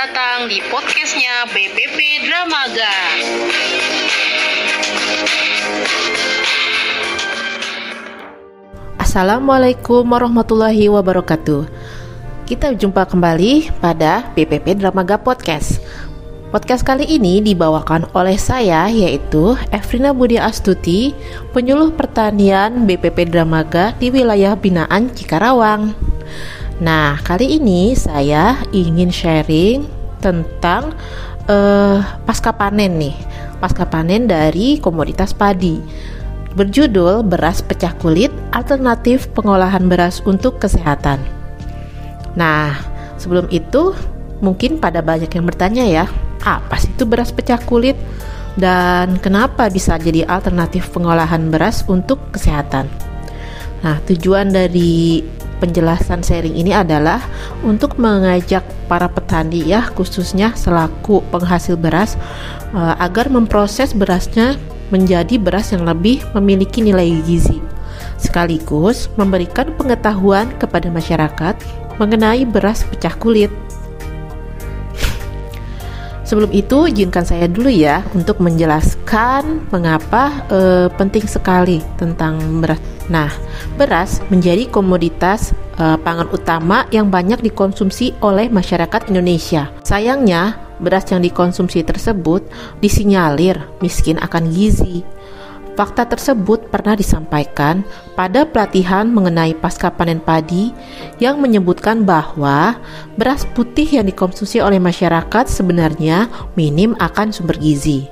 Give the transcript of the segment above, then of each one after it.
datang di podcastnya BPP Dramaga. Assalamualaikum warahmatullahi wabarakatuh. Kita jumpa kembali pada BPP Dramaga Podcast. Podcast kali ini dibawakan oleh saya, yaitu Evrina Budiastuti, penyuluh pertanian BPP Dramaga di wilayah binaan Cikarawang. Nah, kali ini saya ingin sharing tentang pasca panen nih. Pasca panen dari komoditas padi. Berjudul Beras Pecah Kulit, Alternatif Pengolahan Beras untuk Kesehatan. Nah, sebelum itu mungkin pada banyak yang bertanya ya, apa sih itu beras pecah kulit dan kenapa bisa jadi alternatif pengolahan beras untuk kesehatan? Nah, tujuan dari penjelasan sharing ini adalah untuk mengajak para petani ya, khususnya selaku penghasil beras, agar memproses berasnya menjadi beras yang lebih memiliki nilai gizi, sekaligus memberikan pengetahuan kepada masyarakat mengenai beras pecah kulit. Sebelum itu, izinkan saya dulu ya untuk menjelaskan mengapa penting sekali tentang beras. Nah, beras menjadi komoditas pangan utama yang banyak dikonsumsi oleh masyarakat Indonesia. Sayangnya, beras yang dikonsumsi tersebut disinyalir miskin akan gizi. Fakta tersebut pernah disampaikan pada pelatihan mengenai pasca panen padi yang menyebutkan bahwa beras putih yang dikonsumsi oleh masyarakat sebenarnya minim akan sumber gizi.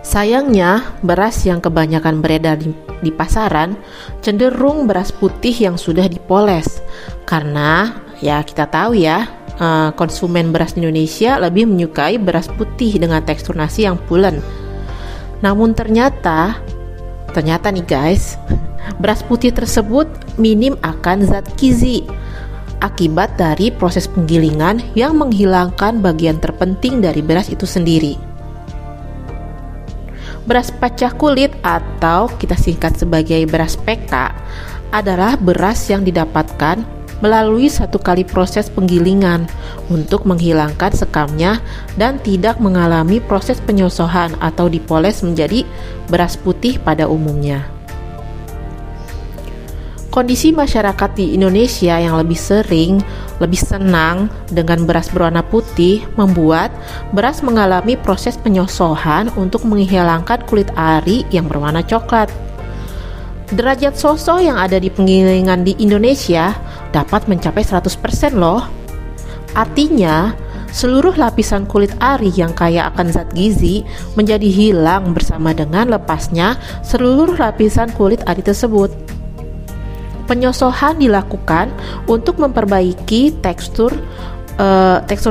Sayangnya, beras yang kebanyakan beredar di pasaran cenderung beras putih yang sudah dipoles. Karena ya kita tahu ya, konsumen beras Indonesia lebih menyukai beras putih dengan tekstur nasi yang pulen. Namun ternyata nih guys, beras putih tersebut minim akan zat gizi akibat dari proses penggilingan yang menghilangkan bagian terpenting dari beras itu sendiri. Beras pecah kulit atau kita singkat sebagai beras PK adalah beras yang didapatkan melalui satu kali proses penggilingan untuk menghilangkan sekamnya dan tidak mengalami proses penyosohan atau dipoles menjadi beras putih pada umumnya. Kondisi masyarakat di Indonesia yang lebih senang dengan beras berwarna putih membuat beras mengalami proses penyosohan untuk menghilangkan kulit ari yang berwarna coklat. Derajat soso yang ada di penggilingan di Indonesia dapat mencapai 100% loh. Artinya, seluruh lapisan kulit ari yang kaya akan zat gizi menjadi hilang bersama dengan lepasnya seluruh lapisan kulit ari tersebut. Penyosohan dilakukan untuk memperbaiki tekstur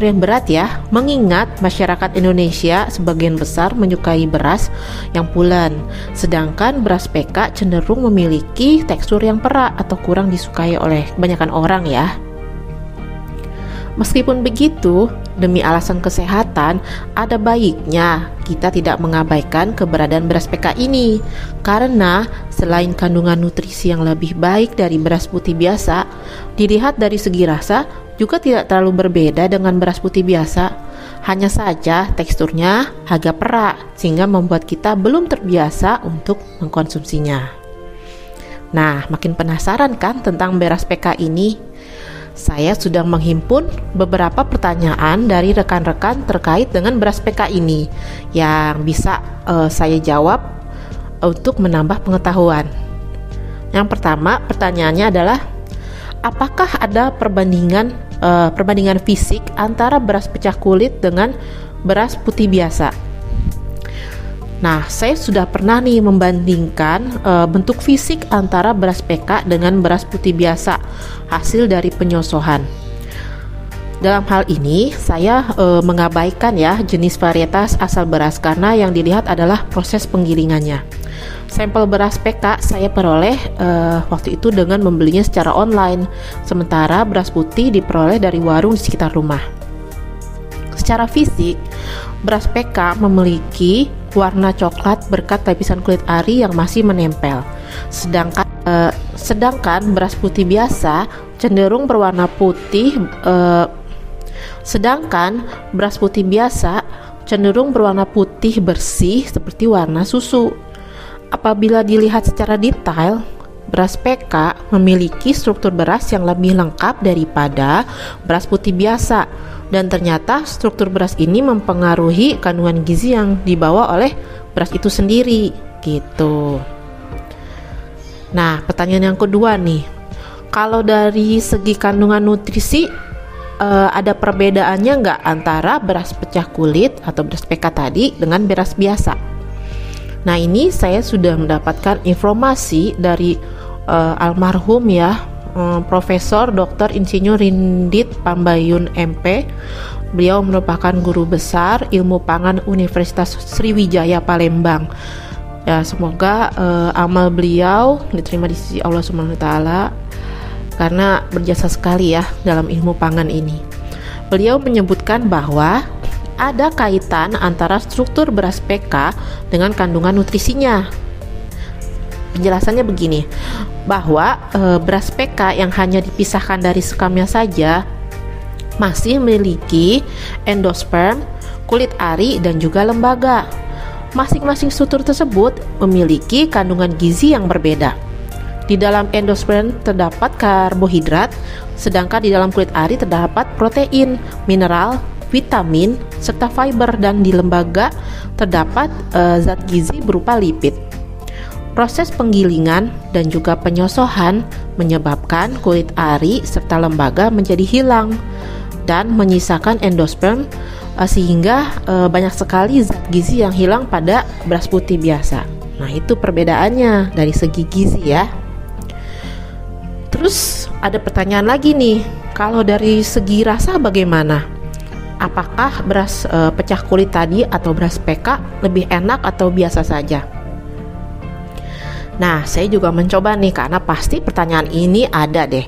yang berat ya, mengingat masyarakat Indonesia sebagian besar menyukai beras yang pulen, sedangkan beras PK cenderung memiliki tekstur yang perak atau kurang disukai oleh kebanyakan orang ya. Meskipun begitu, demi alasan kesehatan, ada baiknya kita tidak mengabaikan keberadaan beras PK ini. Karena selain kandungan nutrisi yang lebih baik dari beras putih biasa, dilihat dari segi rasa juga tidak terlalu berbeda dengan beras putih biasa. Hanya saja teksturnya agak perak, sehingga membuat kita belum terbiasa untuk mengkonsumsinya. Nah, makin penasaran kan tentang beras PK ini? Saya sudah menghimpun beberapa pertanyaan dari rekan-rekan terkait dengan beras PK ini yang bisa saya jawab untuk menambah pengetahuan. Yang pertama, pertanyaannya adalah apakah ada perbandingan fisik antara beras pecah kulit dengan beras putih biasa? Nah, saya sudah pernah nih membandingkan bentuk fisik antara beras PK dengan beras putih biasa hasil dari penyosohan. Dalam hal ini, saya mengabaikan ya jenis varietas asal beras karena yang dilihat adalah proses penggilingannya. Sampel beras PK saya peroleh waktu itu dengan membelinya secara online, sementara beras putih diperoleh dari warung di sekitar rumah. Secara fisik, beras PK memiliki warna coklat berkat lapisan kulit ari yang masih menempel. Sedangkan beras putih biasa cenderung berwarna putih Sedangkan beras putih biasa cenderung berwarna putih bersih seperti warna susu. Apabila dilihat secara detail, beras PK memiliki struktur beras yang lebih lengkap daripada beras putih biasa, dan ternyata struktur beras ini mempengaruhi kandungan gizi yang dibawa oleh beras itu sendiri, gitu. Nah, pertanyaan yang kedua nih, kalau dari segi kandungan nutrisi, ada perbedaannya nggak antara beras pecah kulit atau beras PK tadi dengan beras biasa? Nah, ini saya sudah mendapatkan informasi dari almarhum ya, Profesor Dr. Insinyur Rindit Pambayun MP. Beliau merupakan guru besar ilmu pangan Universitas Sriwijaya Palembang. Ya, semoga amal beliau diterima di sisi Allah Subhanahu wa taala karena berjasa sekali ya dalam ilmu pangan ini. Beliau menyebutkan bahwa ada kaitan antara struktur beras PK dengan kandungan nutrisinya. Penjelasannya begini, bahwa beras PK yang hanya dipisahkan dari sekamnya saja masih memiliki endosperm, kulit ari, dan juga lembaga. Masing-masing struktur tersebut memiliki kandungan gizi yang berbeda. Di dalam endosperm terdapat karbohidrat, sedangkan di dalam kulit ari terdapat protein, mineral, vitamin, serta fiber, dan di lembaga terdapat zat gizi berupa lipid. Proses penggilingan dan juga penyosohan menyebabkan kulit ari serta lembaga menjadi hilang dan menyisakan endosperm, sehingga banyak sekali zat gizi yang hilang pada beras putih biasa. Nah, itu perbedaannya dari segi gizi ya. Terus ada pertanyaan lagi nih, kalau dari segi rasa bagaimana? Apakah beras pecah kulit tadi atau beras PK lebih enak atau biasa saja? Nah, saya juga mencoba nih karena pasti pertanyaan ini ada deh.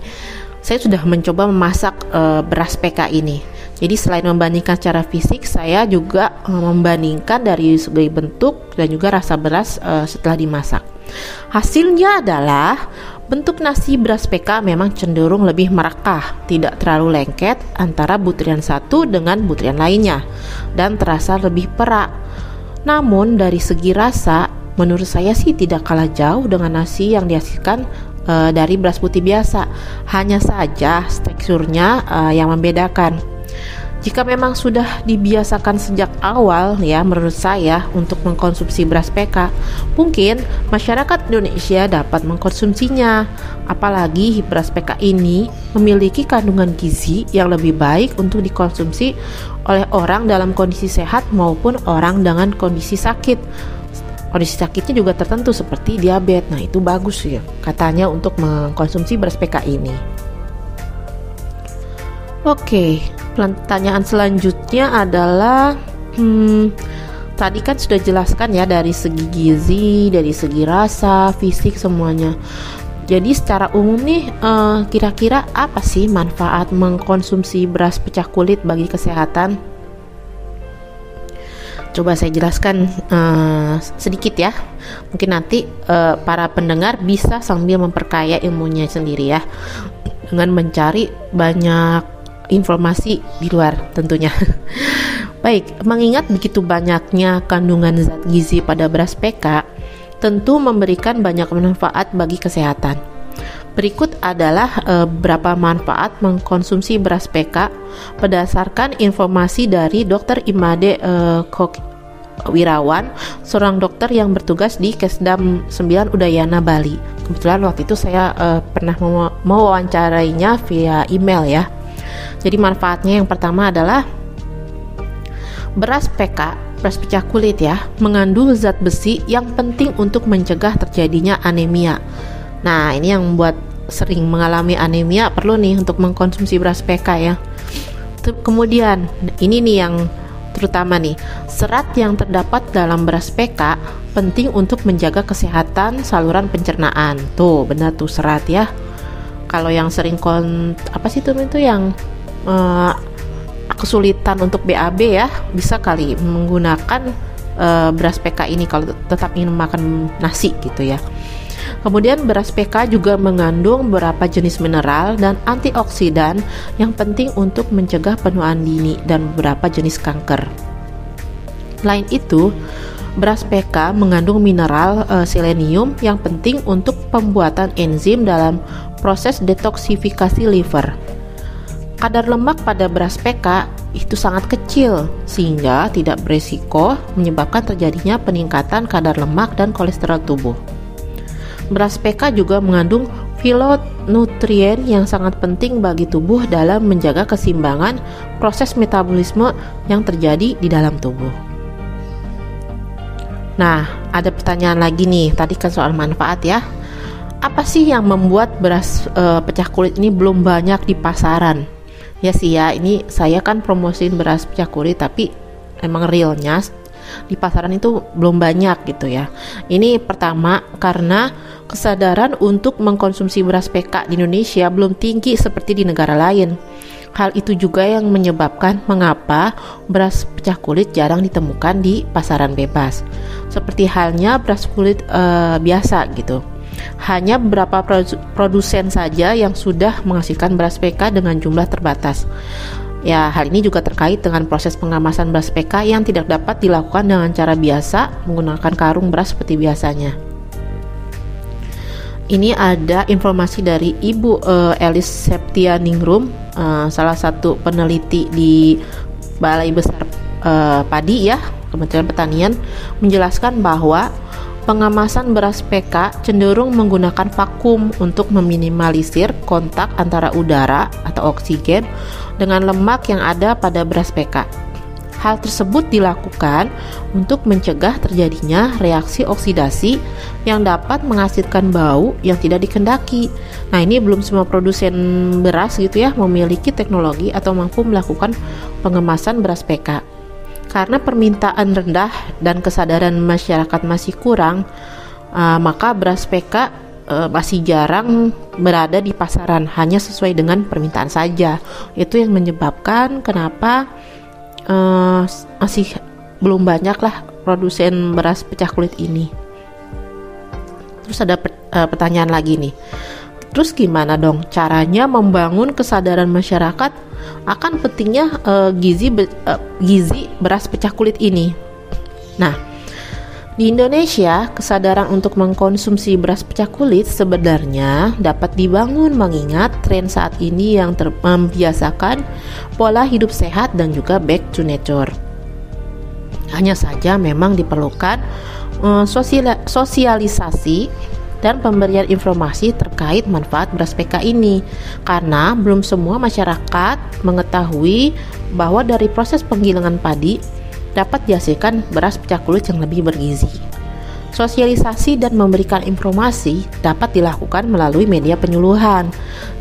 Saya sudah mencoba memasak beras PK ini. Jadi selain membandingkan secara fisik, saya juga membandingkan dari segi bentuk dan juga rasa beras setelah dimasak. Hasilnya adalah bentuk nasi beras PK memang cenderung lebih merekah, tidak terlalu lengket antara butiran satu dengan butiran lainnya, dan terasa lebih perak. Namun dari segi rasa, menurut saya sih tidak kalah jauh dengan nasi yang dihasilkan dari beras putih biasa. Hanya saja teksturnya yang membedakan. Jika memang sudah dibiasakan sejak awal ya, menurut saya untuk mengkonsumsi beras PK, mungkin masyarakat Indonesia dapat mengkonsumsinya. Apalagi beras PK ini memiliki kandungan gizi yang lebih baik untuk dikonsumsi oleh orang dalam kondisi sehat maupun orang dengan kondisi sakit. Kondisi sakitnya juga tertentu seperti diabetes. Nah, itu bagus ya katanya untuk mengkonsumsi beras PK ini. Oke, pertanyaan selanjutnya adalah, tadi kan sudah jelaskan ya dari segi gizi, dari segi rasa, fisik, semuanya. Jadi secara umum nih, kira-kira apa sih manfaat mengkonsumsi beras pecah kulit bagi kesehatan? Coba saya jelaskan sedikit ya. Mungkin nanti para pendengar bisa sambil memperkaya ilmunya sendiri ya, dengan mencari banyak informasi di luar tentunya. Baik, mengingat begitu banyaknya kandungan zat gizi pada beras PK, tentu memberikan banyak manfaat bagi kesehatan. Berikut adalah beberapa manfaat mengkonsumsi beras PK berdasarkan informasi dari Dr. I Made Cock Wirawan, seorang dokter yang bertugas di Kesdam 9 Udayana, Bali. Kebetulan waktu itu saya pernah mewawancarainya via email ya. Jadi manfaatnya yang pertama adalah beras PK, beras pecah kulit ya, mengandung zat besi yang penting untuk mencegah terjadinya anemia. Nah, ini yang membuat sering mengalami anemia perlu nih untuk mengkonsumsi beras PK ya. Kemudian ini nih yang terutama nih, serat yang terdapat dalam beras PK penting untuk menjaga kesehatan saluran pencernaan. Tuh, benar tuh serat ya. Kalau yang sering kesulitan untuk BAB ya, bisa kali menggunakan beras PK ini kalau tetap ingin makan nasi gitu ya. Kemudian beras PK juga mengandung beberapa jenis mineral dan antioksidan yang penting untuk mencegah penuaan dini dan beberapa jenis kanker. Selain itu, beras PK mengandung mineral selenium yang penting untuk pembuatan enzim dalam proses detoksifikasi liver. Kadar lemak pada beras PK itu sangat kecil sehingga tidak berisiko menyebabkan terjadinya peningkatan kadar lemak dan kolesterol tubuh. Beras PK juga mengandung filonutrien yang sangat penting bagi tubuh dalam menjaga keseimbangan proses metabolisme yang terjadi di dalam tubuh. Nah, ada pertanyaan lagi nih, tadi kan soal manfaat ya. Apa sih yang membuat beras pecah kulit ini belum banyak di pasaran? Ya sih ya, ini saya kan promosiin beras pecah kulit, tapi emang realnya di pasaran itu belum banyak gitu ya. Ini pertama, karena kesadaran untuk mengkonsumsi beras PK di Indonesia belum tinggi seperti di negara lain. Hal itu juga yang menyebabkan mengapa beras pecah kulit jarang ditemukan di pasaran bebas. Seperti halnya beras kulit biasa gitu. Hanya beberapa produsen saja yang sudah menghasilkan beras PK dengan jumlah terbatas. Ya, hal ini juga terkait dengan proses pengemasan beras PK yang tidak dapat dilakukan dengan cara biasa menggunakan karung beras seperti biasanya. Ini ada informasi dari Ibu Elis Septianingrum, salah satu peneliti di Balai Besar Padi ya, Kementerian Pertanian, menjelaskan bahwa pengemasan beras PK cenderung menggunakan vakum untuk meminimalisir kontak antara udara atau oksigen dengan lemak yang ada pada beras PK. Hal tersebut dilakukan untuk mencegah terjadinya reaksi oksidasi yang dapat menghasilkan bau yang tidak dikendaki. Nah, ini belum semua produsen beras gitu ya memiliki teknologi atau mampu melakukan pengemasan beras PK. Karena permintaan rendah dan kesadaran masyarakat masih kurang, maka beras PK masih jarang berada di pasaran, hanya sesuai dengan permintaan saja. Itu yang menyebabkan kenapa masih belum banyak lah produsen beras pecah kulit ini. Terus ada pertanyaan lagi nih. Terus gimana dong caranya membangun kesadaran masyarakat akan pentingnya gizi beras pecah kulit ini? Nah, di Indonesia kesadaran untuk mengkonsumsi beras pecah kulit sebenarnya dapat dibangun mengingat tren saat ini yang membiasakan pola hidup sehat dan juga back to nature. Hanya saja memang diperlukan sosialisasi dan pemberian informasi terkait manfaat beras PK ini, karena belum semua masyarakat mengetahui bahwa dari proses penggilingan padi dapat dihasilkan beras pecah kulit yang lebih bergizi. Sosialisasi dan memberikan informasi dapat dilakukan melalui media penyuluhan,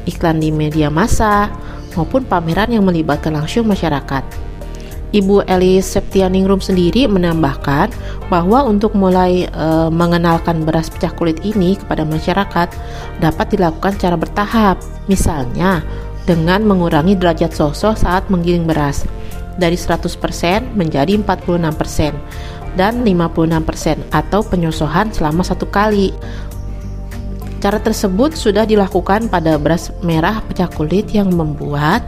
iklan di media massa, maupun pameran yang melibatkan langsung masyarakat. Ibu Elis Septianingrum sendiri menambahkan bahwa untuk mulai mengenalkan beras pecah kulit ini kepada masyarakat dapat dilakukan secara bertahap, misalnya dengan mengurangi derajat so-so saat menggiling beras dari 100% menjadi 46% dan 56% atau penyosohan selama satu kali. Cara tersebut sudah dilakukan pada beras merah pecah kulit yang membuat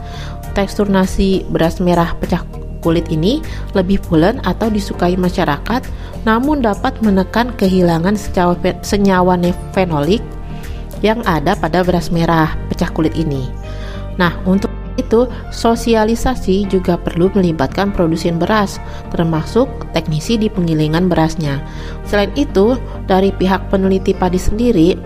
tekstur nasi beras merah pecah kulit ini lebih pulen atau disukai masyarakat, namun dapat menekan kehilangan senyawa fenolik yang ada pada beras merah pecah kulit ini. Nah, untuk itu sosialisasi juga perlu melibatkan produsen beras, termasuk teknisi di penggilingan berasnya. Selain itu, dari pihak peneliti padi sendiri,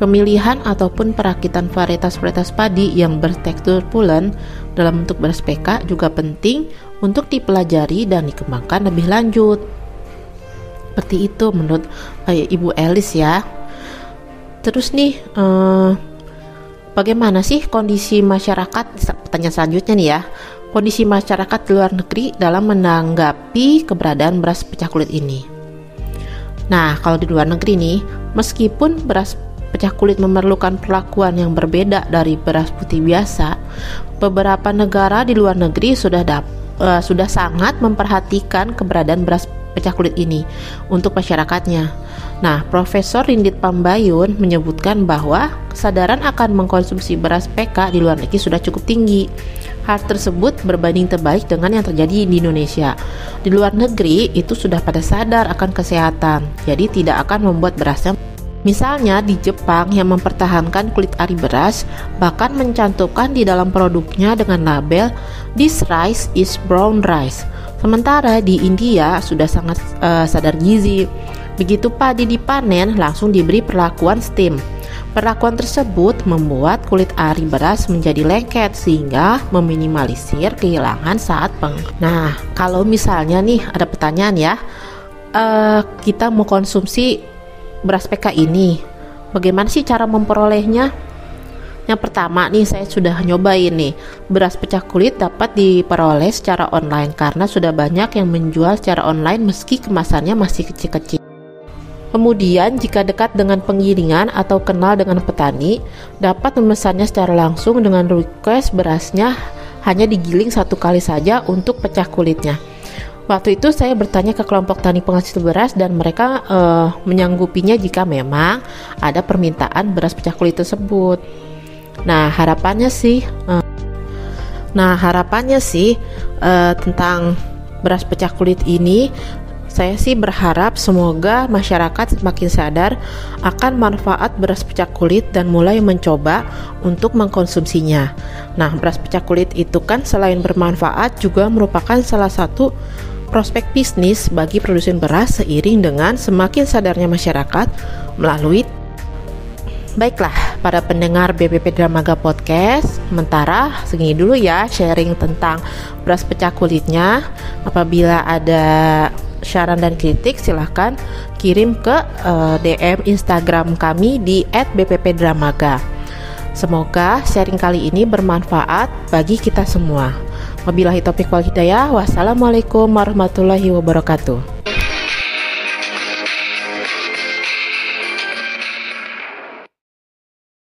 pemilihan ataupun perakitan varietas-varietas padi yang bertekstur pulen dalam bentuk beras PK juga penting untuk dipelajari dan dikembangkan lebih lanjut. Seperti itu menurut Ibu Elis ya. Terus nih, bagaimana sih kondisi masyarakat? Pertanyaan selanjutnya nih ya, kondisi masyarakat di luar negeri dalam menanggapi keberadaan beras pecah kulit ini. Nah, kalau di luar negeri nih, meskipun beras pecah kulit memerlukan perlakuan yang berbeda dari beras putih biasa, beberapa negara di luar negeri sudah sangat memperhatikan keberadaan beras Pecah Kulit ini untuk masyarakatnya. Nah, Profesor Rindit Pambayun menyebutkan bahwa kesadaran akan mengkonsumsi beras PK di luar negeri sudah cukup tinggi. Hal tersebut berbanding terbalik dengan yang terjadi di Indonesia. Di luar negeri itu sudah pada sadar akan kesehatan, jadi tidak akan membuat berasnya. Misalnya di Jepang yang mempertahankan kulit ari beras, bahkan mencantumkan di dalam produknya dengan label "This rice is brown rice". Sementara di India sudah sangat sadar gizi. Begitu padi dipanen langsung diberi perlakuan steam. Perlakuan tersebut membuat kulit ari beras menjadi lengket sehingga meminimalisir kehilangan saat pengemasan. Nah, kalau misalnya nih ada pertanyaan ya, kita mau konsumsi beras PK ini, bagaimana sih cara memperolehnya? Yang pertama nih, saya sudah nyobain nih, beras pecah kulit dapat diperoleh secara online karena sudah banyak yang menjual secara online meski kemasannya masih kecil-kecil. Kemudian jika dekat dengan pengiringan atau kenal dengan petani, dapat memesannya secara langsung dengan request berasnya hanya digiling satu kali saja untuk pecah kulitnya. Waktu itu saya bertanya ke kelompok tani penghasil beras dan mereka menyanggupinya jika memang ada permintaan beras pecah kulit tersebut. Nah harapannya sih tentang beras pecah kulit ini, saya sih berharap semoga masyarakat semakin sadar akan manfaat beras pecah kulit dan mulai mencoba untuk mengkonsumsinya. Nah, beras pecah kulit itu kan selain bermanfaat juga merupakan salah satu prospek bisnis bagi produsen beras seiring dengan semakin sadarnya masyarakat melalui. Baiklah, para pendengar BPP Dramaga Podcast, sementara segini dulu ya sharing tentang beras pecah kulitnya. Apabila ada saran dan kritik silahkan kirim ke DM Instagram kami di @bppdramaga. Semoga sharing kali ini bermanfaat bagi kita semua. Wabillahi taufiq wal hidayah. Wassalamualaikum warahmatullahi wabarakatuh.